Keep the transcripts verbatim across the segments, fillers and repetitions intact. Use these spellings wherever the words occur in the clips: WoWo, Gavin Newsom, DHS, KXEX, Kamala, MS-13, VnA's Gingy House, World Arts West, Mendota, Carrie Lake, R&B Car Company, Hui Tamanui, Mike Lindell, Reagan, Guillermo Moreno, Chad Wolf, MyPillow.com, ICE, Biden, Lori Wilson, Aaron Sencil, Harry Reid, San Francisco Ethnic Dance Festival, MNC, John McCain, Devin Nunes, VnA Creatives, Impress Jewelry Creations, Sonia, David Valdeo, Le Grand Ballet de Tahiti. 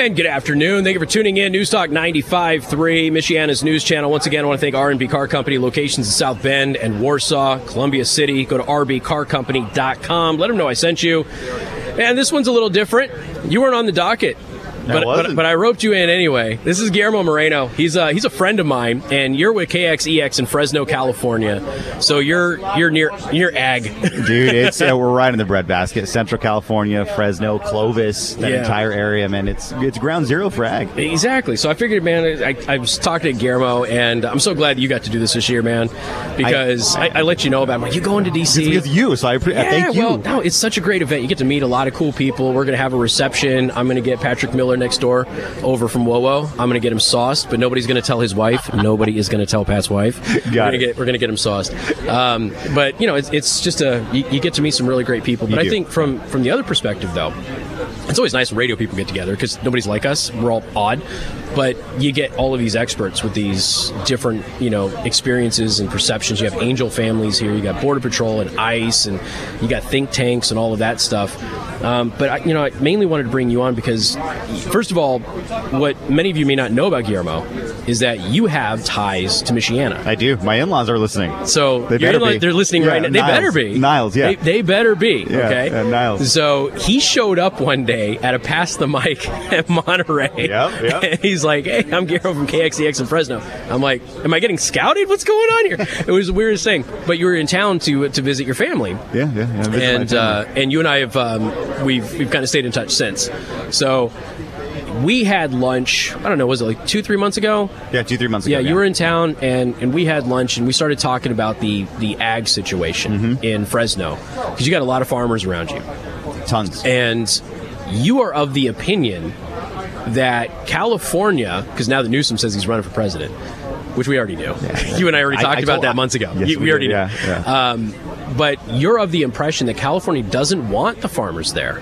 And good afternoon. Thank you for tuning in. News Talk ninety-five point three, Michiana's News Channel. Once again, I want to thank R and B Car Company, locations in South Bend and Warsaw, Columbia City. Go to r b car company dot com. Let them know I sent you. And this one's a little different. You weren't on the docket. But, but but I roped you in anyway. This is Guillermo Moreno. He's a, he's a friend of mine, and you're with K X E X in Fresno, California. So you're you're near near Ag, dude. It's uh, we're right in the breadbasket, Central California, Fresno, Clovis, that yeah. entire area, man. It's it's ground zero for Ag. Exactly. So I figured, man, I, I was talking to Guillermo, and I'm so glad you got to do this this year, man, because I, I, I let you know about. I'm like, you going to D C with you? So I, pre- yeah, I thank you. Well, no, it's such a great event. You get to meet a lot of cool people. We're gonna have a reception. I'm gonna get Patrick Miller next door over from WoWo. I'm going to get him sauced, but nobody's going to tell his wife. Nobody is going to tell Pat's wife. Got we're going to get, we're going to get him sauced. Um, but, you know, it's, it's just a, you, you get to meet some really great people. But you I do. think from, from the other perspective, though, it's always nice when radio people get together because nobody's like us. We're all odd. But you get all of these experts with these different, you know, experiences and perceptions. You have angel families here. You got Border Patrol and ICE, and you got think tanks and all of that stuff. Um, but, I, you know, I mainly wanted to bring you on because, first of all, what many of you may not know about Guillermo is that you have ties to Michiana. I do. My in-laws are listening. So they better be. They're listening yeah, right now. They Niles. better be. Niles, yeah. They, they better be, yeah, okay? Uh, Niles. So he showed up one day at a Pass the Mic at Monterey. Yeah, yeah. He's like, hey, I'm Guillermo from K X E X in Fresno. I'm like, am I getting scouted? What's going on here? It was the weirdest thing. But you were in town to to visit your family. Yeah, yeah, yeah. And uh, and you and I have um, we've we've kind of stayed in touch since. So we had lunch. I don't know, was it like two, three months ago? Yeah, two, three months ago. Yeah, you yeah. were in town, and, and we had lunch, and we started talking about the the ag situation mm-hmm. in Fresno because you got a lot of farmers around you, tons, and you are of the opinion that California, because now that Newsom says he's running for president, which we already knew. Yeah. You and I already I, talked I, I about told, that months ago. Yes, you, we, we already did. knew. Yeah, yeah. Um, but you're of the impression that California doesn't want the farmers there.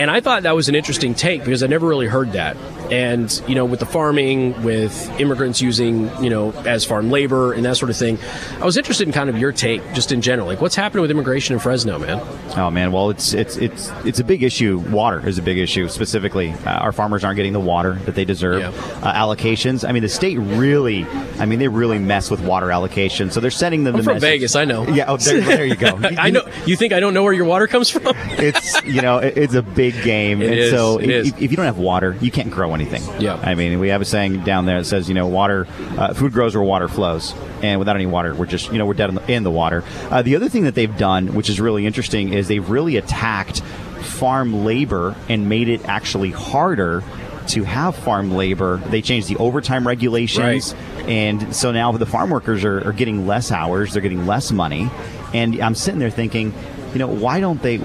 And I thought that was an interesting take because I never really heard that. And, you know, with the farming, with immigrants using, you know, as farm labor and that sort of thing, I was interested in kind of your take just in general. Like, what's happening with immigration in Fresno, man? Oh, man. Well, it's it's it's it's a big issue. Water is a big issue, specifically. Uh, our farmers aren't getting the water that they deserve. Yeah. Uh, allocations. I mean, the state really, I mean, they really mess with water allocation. So they're sending them I'm the from message. Vegas, I know. Yeah, oh, there, there you go. I know. You think I don't know where your water comes from? It's, you know, it, it's a big game. It and is, so it if, is. if you don't have water, you can't grow anything. Anything. Yeah. I mean, we have a saying down there that says, you know, water, uh, food grows where water flows. And without any water, we're just, you know, we're dead in the, in the water. Uh, the other thing that they've done, which is really interesting, is they've really attacked farm labor and made it actually harder to have farm labor. They changed the overtime regulations. Right. And so now the farm workers are, are getting less hours. They're getting less money. And I'm sitting there thinking, you know, why don't they...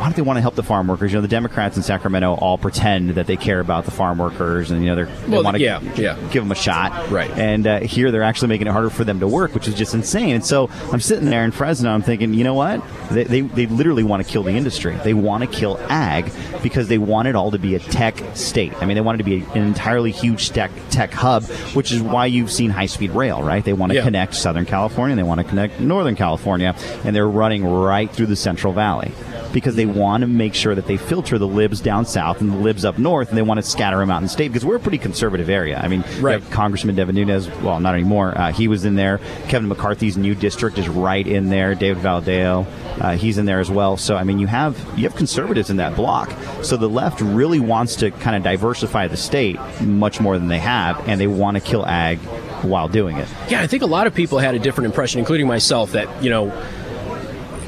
Why do they want to help the farm workers? You know, the Democrats in Sacramento all pretend that they care about the farm workers, and you know they're, they well, want to yeah, g- yeah. give them a shot. Right. And uh, here they're actually making it harder for them to work, which is just insane. And so I'm sitting there in Fresno, I'm thinking, you know what? They they, they literally want to kill the industry. They want to kill ag because they want it all to be a tech state. I mean, they want it to be an entirely huge tech tech hub, which is why you've seen high-speed rail, right? They want to yeah. connect Southern California, and they want to connect Northern California, and they're running right through the Central Valley. Because they want to make sure that they filter the libs down south and the libs up north, and they want to scatter them out in the state because we're a pretty conservative area. I mean, right. Congressman Devin Nunes, well, not anymore. Uh, he was in there. Kevin McCarthy's new district is right in there. David Valdeo, uh, he's in there as well. So, I mean, you have you have conservatives in that block. So the left really wants to kind of diversify the state much more than they have, and they want to kill ag while doing it. Yeah, I think a lot of people had a different impression, including myself, that, you know,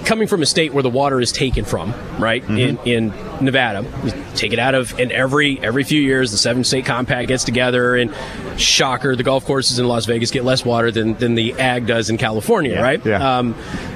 coming from a state where the water is taken from, right, mm-hmm. in, in Nevada, we take it out of, and every every few years the seven-state compact gets together, and shocker, the golf courses in Las Vegas get less water than, than the ag does in California, yeah, right? Yeah. Um,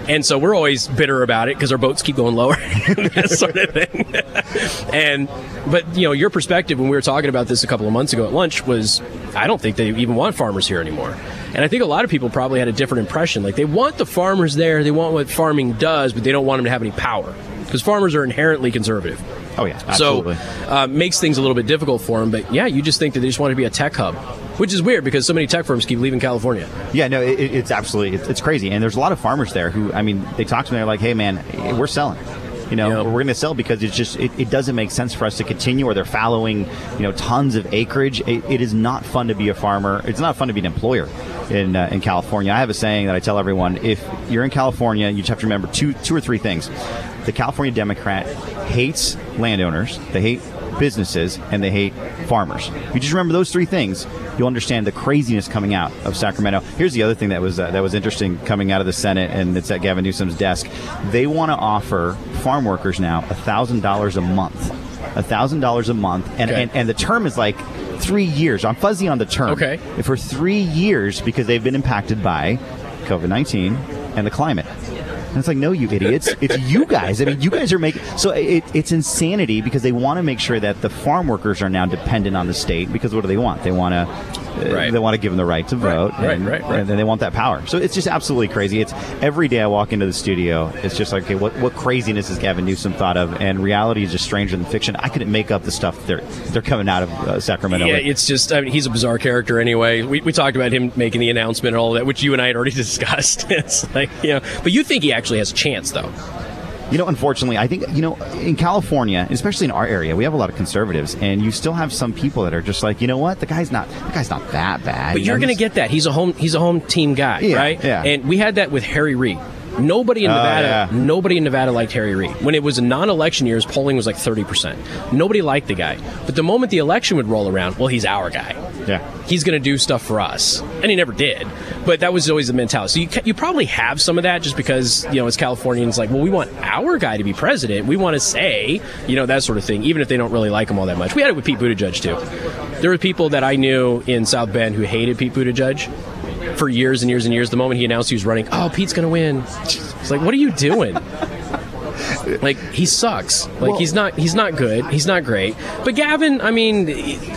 and so we're always bitter about it because our boats keep going lower, that sort of thing. and But, you know, your perspective when we were talking about this a couple of months ago at lunch was, I don't think they even want farmers here anymore. And I think a lot of people probably had a different impression. Like, they want the farmers there, they want what farming does, but they don't want them to have any power. Because farmers are inherently conservative. Oh, yeah, absolutely. So, uh, makes things a little bit difficult for them. But, yeah, you just think that they just want to be a tech hub. Which is weird because so many tech firms keep leaving California. Yeah, no, it, it's absolutely, it's, it's crazy. And there's a lot of farmers there who, I mean, they talk to me, they're like, hey, man, we're selling. you know, yep. we're going to sell because it's just it, it doesn't make sense for us to continue, or they're fallowing, you know, tons of acreage. It, it is not fun to be a farmer. It's not fun to be an employer in uh, in California. I have a saying that I tell everyone: if you're in California, you just have to remember two two or three things. The California Democrat hates landowners. They hate businesses, and they hate farmers. If you just remember those three things, you'll understand the craziness coming out of Sacramento. Here's the other thing that was uh, that was interesting coming out of the Senate, and it's at Gavin Newsom's desk. They want to offer farm workers now one thousand dollars a month. one thousand dollars a month. And, okay. and, and the term is like three years. I'm fuzzy on the term. Okay. For three years, because they've been impacted by COVID nineteen and the climate. And it's like, no, you idiots. It's you guys. I mean, you guys are making... So it, it's insanity, because they want to make sure that the farm workers are now dependent on the state, because what do they want? They want to right. they want to give them the right to vote. Right, and, right, right, right. And then they want that power. So it's just absolutely crazy. It's every day I walk into the studio, it's just like, okay, what, what craziness has Gavin Newsom thought of? And reality is just stranger than fiction. I couldn't make up the stuff that they're, they're coming out of uh, Sacramento. Yeah, with. It's just... I mean, he's a bizarre character anyway. We, we talked about him making the announcement and all that, which you and I had already discussed. It's like, you know... But you think he actually... Actually has a chance, though. You know, unfortunately, I think, you know, in California, especially in our area, we have a lot of conservatives, and you still have some people that are just like, you know what, the guy's not, the guy's not that bad. But you you're going to get that. He's a home, he's a home team guy, yeah, right? Yeah. And we had that with Harry Reid. Nobody in Nevada, oh, yeah. nobody in Nevada liked Harry Reid. When it was a non-election year, his polling was like thirty percent. Nobody liked the guy. But the moment the election would roll around, well, he's our guy. Yeah. He's going to do stuff for us. And he never did. But that was always the mentality. So you ca- you probably have some of that, just because, you know, as Californians, like, well, we want our guy to be president. We want to say, you know, that sort of thing, even if they don't really like him all that much. We had it with Pete Buttigieg, too. There were people that I knew in South Bend who hated Pete Buttigieg for years and years and years. The moment he announced he was running, oh, Pete's going to win. It's like, what are you doing? Like, he sucks. Like, well, he's not he's not good. He's not great. But Gavin, I mean,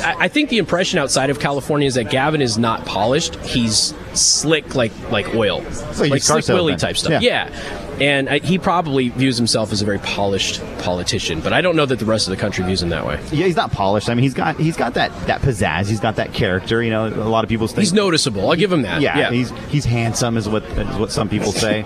I think the impression outside of California is that Gavin is not polished. He's slick like like oil. So like Slick Willy type stuff. Yeah. yeah. And I, he probably views himself as a very polished politician, but I don't know that the rest of the country views him that way. Yeah, he's not polished. I mean, he's got he's got that, that pizzazz. He's got that character. You know, a lot of people think he's noticeable. I'll give him that. Yeah, yeah. he's he's handsome is what is what some people say.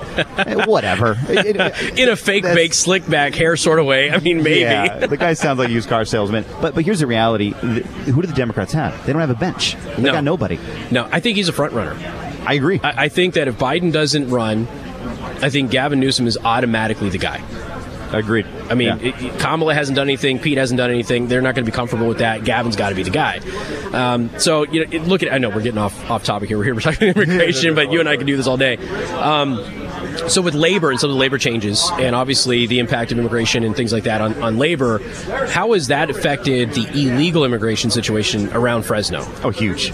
Whatever. It, it, in a fake, fake, slick back hair sort of way. I mean, maybe. Yeah, the guy sounds like a used car salesman. But but here's the reality: who do the Democrats have? They don't have a bench. They no. got nobody. No, I think he's a front runner. I agree. I, I think that if Biden doesn't run, I think Gavin Newsom is automatically the guy. Agreed. I mean, yeah. it, Kamala hasn't done anything. Pete hasn't done anything. They're not going to be comfortable with that. Gavin's got to be the guy. Um, so, you know, it, look at I know we're getting off, off topic here. We're here we're talking immigration, but you and I can do this all day. Um, so with labor and some of the labor changes, and obviously the impact of immigration and things like that on, on labor, how has that affected the illegal immigration situation around Fresno? Oh, huge.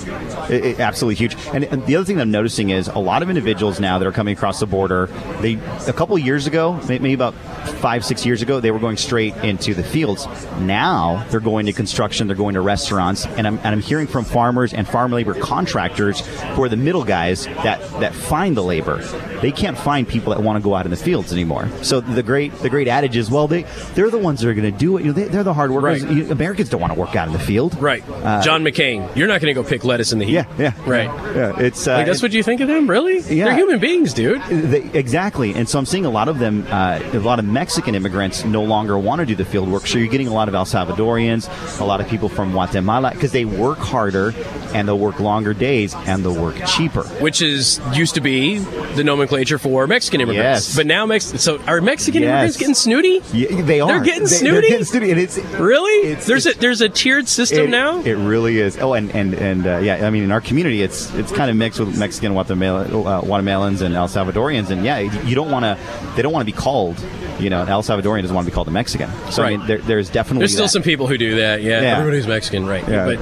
It, it, absolutely huge. And, and the other thing that I'm noticing is a lot of individuals now that are coming across the border, they a couple of years ago, maybe about five, six years ago, they were going straight into the fields. Now they're going to construction, they're going to restaurants, and I'm and I'm hearing from farmers and farm labor contractors who are the middle guys that, that find the labor. They can't find people that want to go out in the fields anymore. So the great the great adage is, well, they they're the ones that are going to do it. You know, they, they're the hard workers. Right. You, Americans don't want to work out in the field. Right. Uh, John McCain, you're not going to go pick lettuce in the heat. Yeah, yeah, right. Yeah, it's uh, like, that's it, what you think of them, really? Yeah, they're human beings, dude. They, exactly. And so I'm seeing a lot of them, uh, a lot of Mexican immigrants no longer want to do the field work. So you're getting a lot of El Salvadorians, a lot of people from Guatemala, because they work harder and they'll work longer days and they'll work cheaper. Which is used to be the nomenclature for Mexican immigrants. Yes. But now, Mex- so are Mexican yes. immigrants getting snooty? Yeah, they are. They're getting they, snooty? They're getting snooty. And it's, really? It's, there's, it's, a, there's a tiered system it, now? It really is. Oh, and, and, and uh, yeah, I mean, in our community, it's it's kind of mixed with Mexican Guatemala, uh, Guatemalans and El Salvadorians. And yeah, you don't want to, they don't want to be called, you know, an El Salvadorian doesn't want to be called a Mexican. So right. I mean, there, there's definitely There's still that. some people who do that, yeah. yeah. Everybody's Mexican, right. Yeah. But,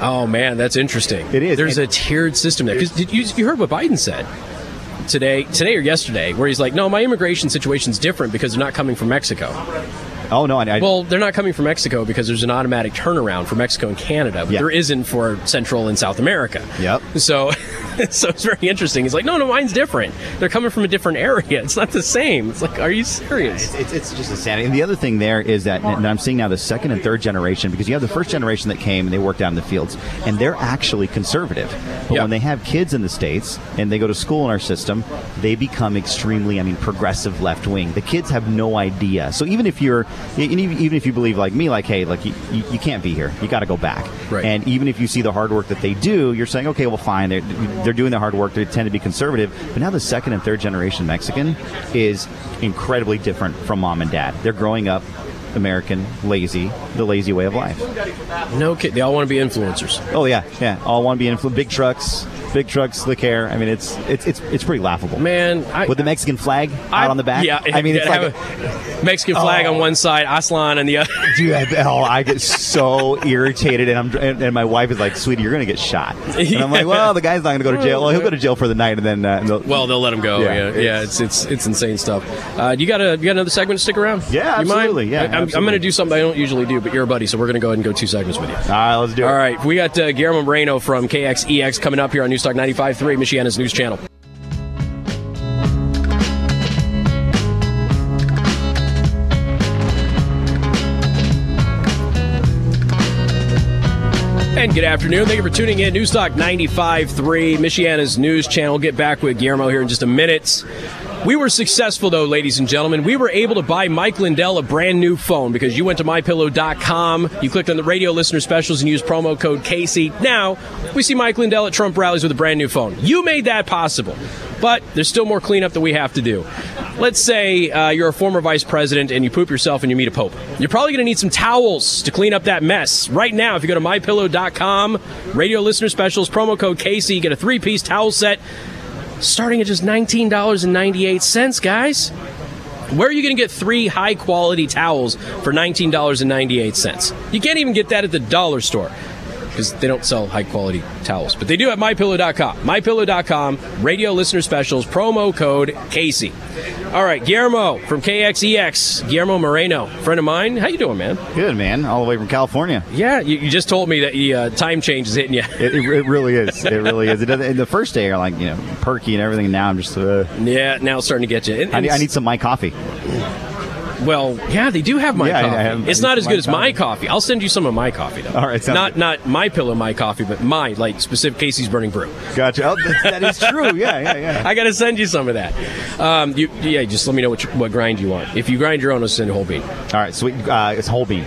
oh, man, that's interesting. It is. There's it, a tiered system there. 'Cause did you, you heard what Biden said today, today or yesterday, where he's like, no, my immigration situation's different because they're not coming from Mexico. Oh, no. I, I, well, they're not coming from Mexico because there's an automatic turnaround for Mexico and Canada, but yeah. there isn't for Central and South America. Yep. So, so it's very interesting. It's like, no, no, mine's different. They're coming from a different area. It's not the same. It's like, are you serious? Yeah, it's, it's just insanity. And the other thing there is that, and I'm seeing now the second and third generation, because you have the first generation that came and they worked out in the fields, and they're actually conservative. But yep. when they have kids in the States and they go to school in our system, they become extremely, I mean, progressive left wing. The kids have no idea. So even if you're, even if you believe like me, like, hey, like you, you can't be here. You got to go back. Right. And even if you see the hard work that they do, you're saying, okay, well, fine. They're, they're doing the hard work. They tend to be conservative. But now the second and third generation Mexican is incredibly different from mom and dad. They're growing up American, lazy, the lazy way of life. No kid. They all want to be influencers. Oh, yeah. Yeah. All want to be influ- big trucks. Big trucks, slick hair. I mean, it's it's it's it's pretty laughable. Man, I, with the Mexican flag I, out on the back. Yeah, I mean, it's I like a, Mexican flag oh. on one side, Aslan on the other. Dude, I, oh, I get so irritated, and I'm and, and my wife is like, "Sweetie, you're gonna get shot." And I'm like, "Well, the guy's not gonna go to jail. Well, he'll go to jail for the night, and then uh, and they'll, well, they'll let him go." Yeah, yeah, yeah it's it's it's insane stuff. Uh, you got a you got another segment to stick around? Yeah, absolutely. You mind? Yeah, I, I'm, absolutely. I'm gonna do something I don't usually do, but you're a buddy, so we're gonna go ahead and go two segments with you. All right, let's do it. All right, we got uh, Guillermo Moreno from K X E X coming up here on News Talk ninety-five point three, Michiana's News Channel. And good afternoon. Thank you for tuning in. News Talk ninety-five point three, Michiana's News Channel. We'll get back with Guillermo here in just a minute. We were successful, though, ladies and gentlemen. We were able to buy Mike Lindell a brand new phone because you went to my pillow dot com, you clicked on the radio listener specials and used promo code Casey. Now, we see Mike Lindell at Trump rallies with a brand new phone. You made that possible. But there's still more cleanup that we have to do. Let's say uh, you're a former vice president and you poop yourself and you meet a pope. You're probably going to need some towels to clean up that mess. Right now, if you go to my pillow dot com, radio listener specials, promo code Casey, you get a three-piece towel set starting at just nineteen dollars and ninety-eight cents, guys. Where are you going to get three high-quality towels for nineteen dollars and ninety-eight cents? You can't even get that at the dollar store because they don't sell high-quality towels. But they do at my pillow dot com. my pillow dot com, radio listener specials, promo code Casey. All right, Guillermo from K X E X. Guillermo Moreno, friend of mine. How you doing, man? Good, man. All the way from California. Yeah, you, you just told me that the uh, time change is hitting you. It, it, it really is. It really is. It doesn't, and the first day, you're like, you know, perky and everything. And now I'm just... Uh, yeah, now it's starting to get you. It, I, need, I need some My Coffee. Well, yeah, they do have my yeah, coffee. I have, it's not as good as coffee. My coffee. I'll send you some of my coffee, though. All right, sounds not good. Not my pillow, my coffee, but my like specific Casey's Burning Brew. Gotcha. Oh, that is true. Yeah, yeah, yeah. I gotta send you some of that. Um, you, yeah, just let me know what, what grind you want. If you grind your own, I'll send you whole bean. All right, sweet. Uh, it's whole bean.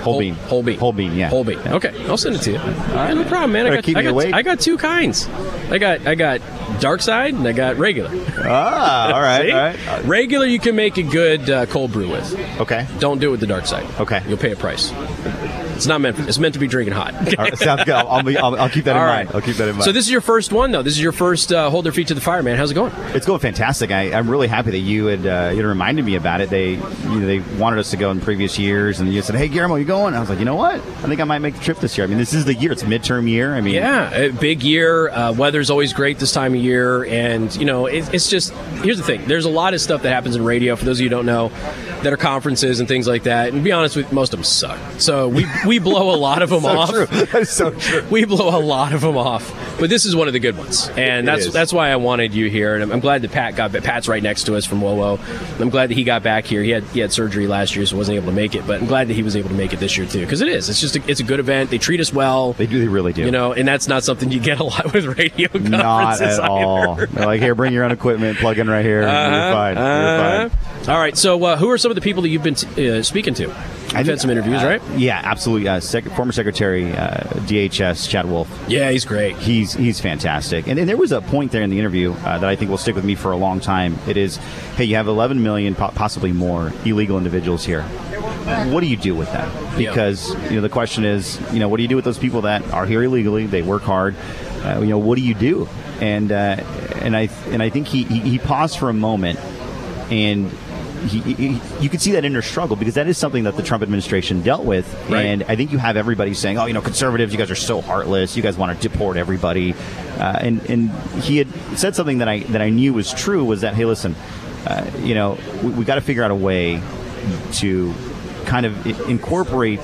Whole bean. Whole bean. Whole bean, yeah. Whole bean. Okay, I'll send it to you. Right. No problem, man. I got, I, got, I got two kinds. I got I got dark side and I got regular. Ah, all right. all right. Regular you can make a good uh, cold brew with. Okay. Don't do it with the dark side. Okay. You'll pay a price. It's not meant for, it's meant to be drinking hot. All right, sounds good. I'll, I'll, I'll keep that in all mind. Right. I'll keep that in mind. So this is your first one, though. This is your first uh, Hold Their Feet to the Fire, man. How's it going? It's going fantastic. I, I'm really happy that you had uh, you reminded me about it. They you know, they wanted us to go in previous years, and you said, hey, Guillermo, you going? I was like, you know what? I think I might make the trip this year. I mean, this is the year. It's midterm year. I mean, yeah, big year. Uh, weather's always great this time of year, and, you know, it, it's just, here's the thing. There's a lot of stuff that happens in radio, for those of you who don't know, that are conferences and things like that, and to be honest with you, most of them suck. So we we blow a lot of them so off. True. That is so true. We blow a lot of them off, but this is one of the good ones, and it that's is. that's why I wanted you here. And I'm, I'm glad that Pat got. Pat's right next to us from WoWo. I'm glad that he got back here. He had he had surgery last year, so wasn't able to make it. But I'm glad that he was able to make it this year too, because it is. It's just a, it's a good event. They treat us well. They do. They really do. You know, and that's not something you get a lot with radio conferences. Not at all. They're like, here, bring your own equipment. Plug in right here. Uh-huh, you're fine. Uh-huh. You're fine. All right. So uh, who are some of the people that you've been t- uh, speaking to? I've had some interviews, uh, right? Yeah, absolutely. Uh, sec- former Secretary uh, D H S Chad Wolf. Yeah, he's great. He's he's fantastic. And, and there was a point there in the interview uh, that I think will stick with me for a long time. It is, hey, you have eleven million, po- possibly more, illegal individuals here. What do you do with that? Because yeah. you know the question is, you know, what do you do with those people that are here illegally? They work hard. Uh, you know, what do you do? And uh, and I and I think he, he, he paused for a moment and. He, he, you could see that inner struggle because that is something that the Trump administration dealt with. Right. And I think you have everybody saying, oh, you know, conservatives, you guys are so heartless. You guys want to deport everybody. Uh, and, and he had said something that I that I knew was true was that, hey, listen, uh, you know, we, we got to figure out a way to kind of incorporate,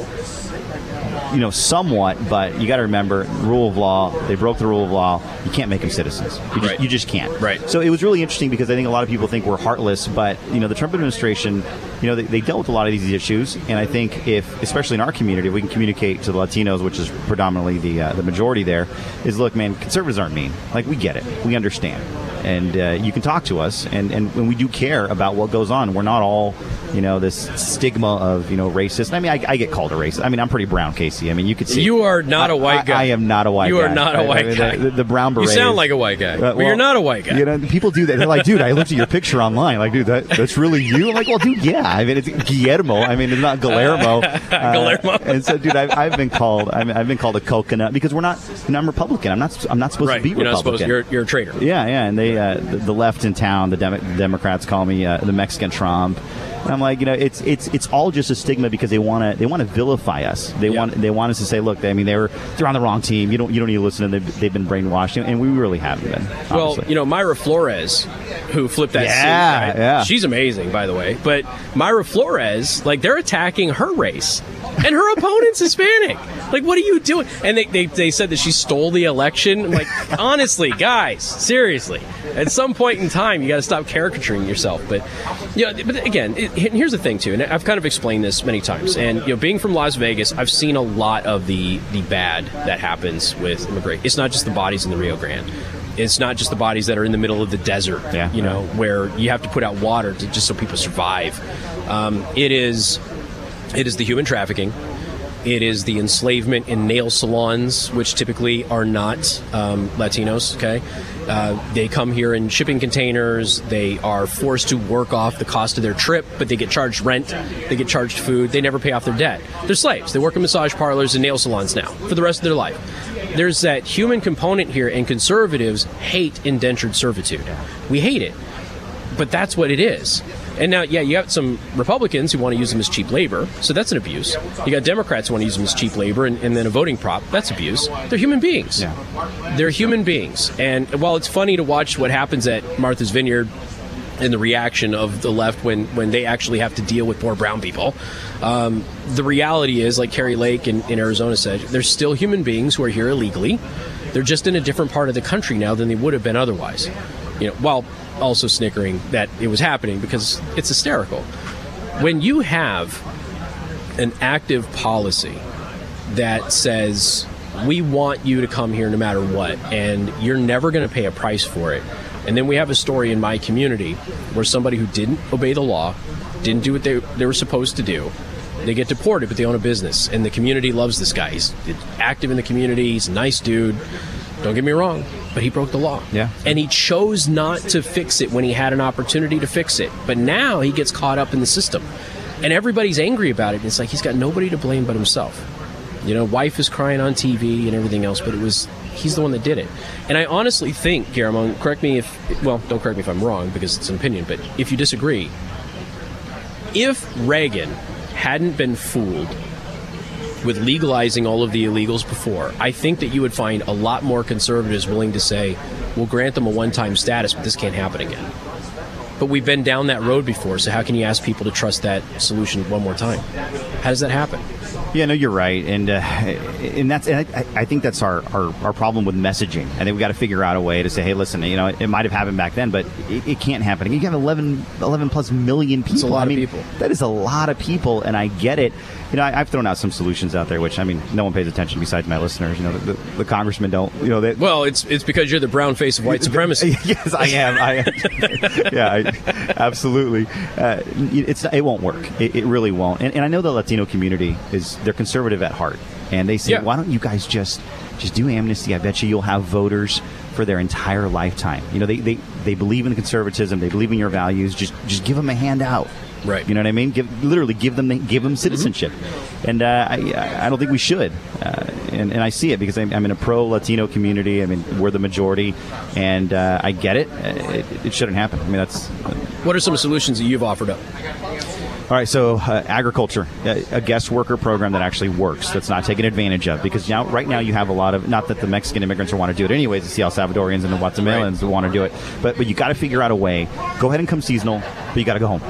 you know, somewhat, but you got to remember, rule of law, they broke the rule of law. You can't make them citizens. You just, right. you just can't. Right. So it was really interesting because I think a lot of people think we're heartless, but, you know, the Trump administration, you know, they, they dealt with a lot of these issues, and I think if, especially in our community, if we can communicate to the Latinos, which is predominantly the uh, the majority there, is, look, man, conservatives aren't mean. Like, we get it. We understand. And uh, you can talk to us, and, and when we do care about what goes on, we're not all, you know, this stigma of, you know, racist. I mean, I, I get called a racist. I mean, I'm pretty brown, Casey. I mean, you could see. You are not I, a white guy. I, I am not a white you guy. You are not a white I, I, guy. The, the brown beret. You sound like a white guy, uh, well, but you're not a white guy. You know, people do that. They're like, dude, I looked at your picture online. Like, dude, that, that's really you? I'm like, well, dude, yeah. I mean, it's Guillermo. I mean, it's not Guillermo. Uh, Guillermo. And so, dude, I've, I've been called. I mean, I've been called a coconut because we're not. You know, I'm Republican. I'm not. I'm not supposed right. to be you're Republican. Not supposed, you're, you're a traitor. Yeah, yeah. And they, uh, the, the left in town, the, Dem- the Democrats call me uh, the Mexican Trump. And I'm like, you know, it's it's it's all just a stigma because they want to they want to vilify us. They yeah. want they want us to say, look, I mean, they were they're on the wrong team. You don't you don't need to listen to them. They've, they've been brainwashed, and we really haven't been. Honestly. Well, you know, Mayra Flores, who flipped that yeah, seat, right? yeah, she's amazing, by the way. But Mayra Flores, like, they're attacking her race, and her opponent's Hispanic. Like, what are you doing? And they they, they said that she stole the election. I'm like, honestly, guys, seriously, at some point in time, you got to stop caricaturing yourself. But yeah, you know, but again. It, Here's the thing, too, and I've kind of explained this many times. And, you know, being from Las Vegas, I've seen a lot of the, the bad that happens with immigration. It's not just the bodies in the Rio Grande. It's not just the bodies that are in the middle of the desert, yeah. you know, where you have to put out water to, just so people survive. Um, it is, it is the human trafficking. It is the enslavement in nail salons, which typically are not um, Latinos, okay? Uh, they come here in shipping containers. They are forced to work off the cost of their trip, but they get charged rent. They get charged food. They never pay off their debt. They're slaves. They work in massage parlors and nail salons now for the rest of their life. There's that human component here, and conservatives hate indentured servitude. We hate it, but that's what it is. And now, yeah, you got some Republicans who want to use them as cheap labor, so that's an abuse. You got Democrats who want to use them as cheap labor and, and then a voting prop. That's abuse. They're human beings. Yeah. They're human beings. And while it's funny to watch what happens at Martha's Vineyard and the reaction of the left when, when they actually have to deal with poor brown people, um, the reality is, like Carrie Lake in, in Arizona said, there's still human beings who are here illegally. They're just in a different part of the country now than they would have been otherwise. You know, while also snickering that it was happening because it's hysterical. When you have an active policy that says, we want you to come here no matter what, and you're never going to pay a price for it. And then we have a story in my community where somebody who didn't obey the law, didn't do what they, they were supposed to do, they get deported, but they own a business. And the community loves this guy. He's active in the community. He's a nice dude. Don't get me wrong, but he broke the law. Yeah. And he chose not to fix it when he had an opportunity to fix it. But now he gets caught up in the system. And everybody's angry about it. And it's like he's got nobody to blame but himself. You know, wife is crying on T V and everything else, but it was he's the one that did it. And I honestly think, Guillermo, correct me if, well, don't correct me if I'm wrong because it's an opinion, but if you disagree, if Reagan hadn't been fooled with legalizing all of the illegals before, I think that you would find a lot more conservatives willing to say, we'll grant them a one-time status, but this can't happen again. But we've been down that road before, so how can you ask people to trust that solution one more time? How does that happen? Yeah, no, you're right, and uh, and that's and I, I think that's our, our, our problem with messaging. I think we got to figure out a way to say, hey, listen, you know, it, it might have happened back then, but it, it can't happen again. You have eleven, eleven plus million people. That's a lot I mean, of people. That is a lot of people, and I get it. You know, I, I've thrown out some solutions out there, which, I mean, no one pays attention besides my listeners. You know, the, the, the congressmen don't. You know, they, well, it's it's because you're the brown face of white supremacy. Yes, I am. I am. yeah, I, absolutely. Uh, it's it won't work. It, it really won't. And, and I know the Latino community is they're conservative at heart, and they say, yeah. why don't you guys just just do amnesty? I bet you you'll have voters for their entire lifetime. You know, they they, they believe in conservatism. They believe in your values. Just just give them a handout. Right, you know what I mean? Give, literally, give them give them citizenship, mm-hmm. and uh, I I don't think we should, uh, and and I see it because I'm, I'm in a pro Latino community. I mean, we're the majority, and uh, I get it. it. It shouldn't happen. I mean, that's. What are some solutions that you've offered up? All right, so uh, agriculture, a, a guest worker program that actually works, that's not taken advantage of, because now, right now you have a lot of, not that the Mexican immigrants want to do it anyways, it's the El Salvadorians and the Guatemalans who want to do it, but but you got to figure out a way. Go ahead and come seasonal, but you got to go home.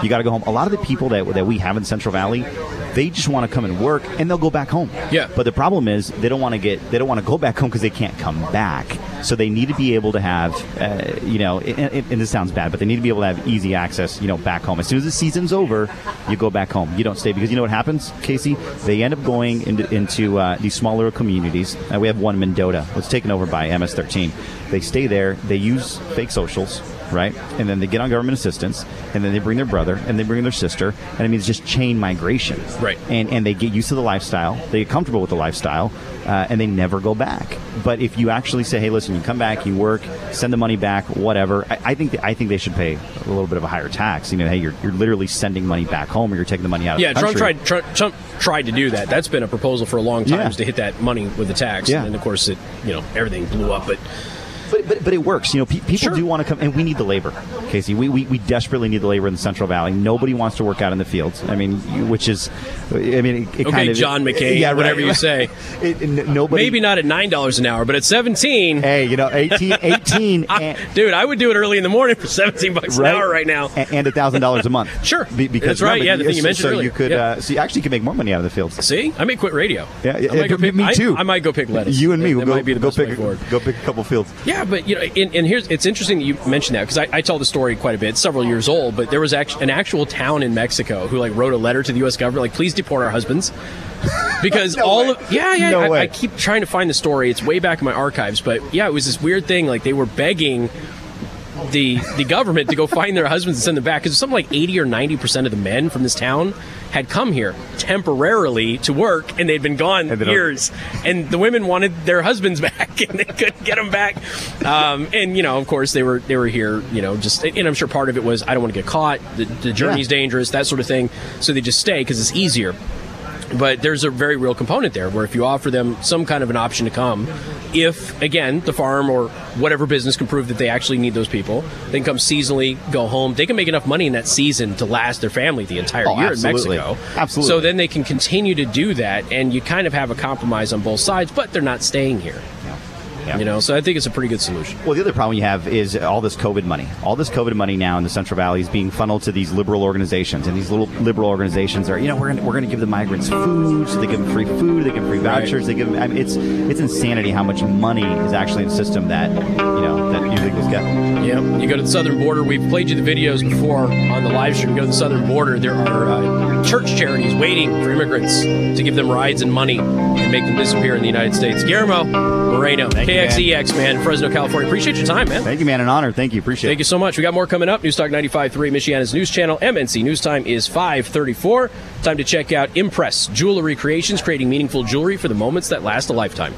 You got to go home. A lot of the people that that we have in Central Valley, they just want to come and work, and they'll go back home. Yeah. But the problem is they don't want to get, they don't want to go back home because they can't come back. So they need to be able to have, uh, you know, it, it, and this sounds bad, but they need to be able to have easy access, you know, back home. As soon as the season's over, you go back home. You don't stay, because you know what happens, Casey? They end up going into, into uh, these smaller communities. Uh, we have one in Mendota. It's taken over by M S thirteen. They stay there. They use fake socials, right? And then they get on government assistance, and then they bring their brother, and they bring their sister, and I mean, it's just chain migration. Right. And and they get used to the lifestyle, they get comfortable with the lifestyle, uh, and they never go back. But if you actually say, hey, listen, you come back, you work, send the money back, whatever, I, I think that, I think they should pay a little bit of a higher tax. You know, hey, you're you're literally sending money back home, or you're taking the money out of yeah, the country. Yeah, Trump tried, Trump, Trump tried to do that. That's been a proposal for a long time, yeah. is to hit that money with a tax. Yeah. And, of course, it you know everything blew up, but... But, but but it works. You know, pe- people sure. do want to come, and we need the labor, Casey. We, we we desperately need the labor in the Central Valley. Nobody wants to work out in the fields. I mean, which is, I mean, it, it okay, kind of John McCain, it, yeah, whatever right. you say. It, it, nobody, maybe not at nine dollars an hour, but at seventeen. Hey, you know, eighteen, eighteen, and, I, dude, I would do it early in the morning for seventeen bucks right? an hour right now, and a thousand dollars a month. Sure, Be, because that's right. Remember, yeah, the thing you mentioned. So earlier. you could, yeah. uh, so you actually could make more money out of the fields. See, I may quit radio. Yeah, yeah I it, pick, me too. I, I might go pick lettuce. You and me, we'll go, go pick go pick a couple fields. Yeah. Yeah, but you know, and, and here's it's interesting that you mentioned that, because I, I tell the story quite a bit. It's several years old, but there was act- an actual town in Mexico who like wrote a letter to the U S government, like, please deport our husbands, because no all way. of yeah yeah. No I, way. I keep trying to find the story. It's way back in my archives, but yeah, it was this weird thing. Like they were begging the the government to go find their husbands and send them back, because something like eighty or ninety percent of the men from this town had come here temporarily to work, and they'd been gone and years, and the women wanted their husbands back, and they couldn't get them back. Um, and, you know, of course, they were they were here, you know, just, and I'm sure part of it was, I don't want to get caught, the, the journey's yeah. dangerous, that sort of thing, so they just stay because it's easier. But there's a very real component there where if you offer them some kind of an option to come, if, again, the farm or whatever business can prove that they actually need those people, they can come seasonally, go home. They can make enough money in that season to last their family the entire oh, year absolutely. in Mexico. Absolutely. So then they can continue to do that, and you kind of have a compromise on both sides, but they're not staying here. Yeah. You know, so I think it's a pretty good solution. Well, the other problem you have is all this COVID money. All this COVID money now in the Central Valley is being funneled to these liberal organizations, and these little liberal organizations are, you know, we're gonna, we're going to give the migrants food, so they give them free food, they give them free vouchers, right. they give them. I mean, it's it's insanity how much money is actually in the system that you know that usually goes get. Yeah, you go to the southern border. We've played you the videos before on the live stream. You go to the southern border. There are uh, church charities waiting for immigrants to give them rides and money and make them disappear in the United States. Guillermo Moreno. K X E X, man. man, Fresno, California. Appreciate your time, man. Thank you, man. An honor. Thank you. Appreciate it. Thank you so much. We got more coming up. Newstalk ninety-five point three, Michiana's news channel. M N C News Time is five thirty-four. Time to check out Impress Jewelry Creations, creating meaningful jewelry for the moments that last a lifetime.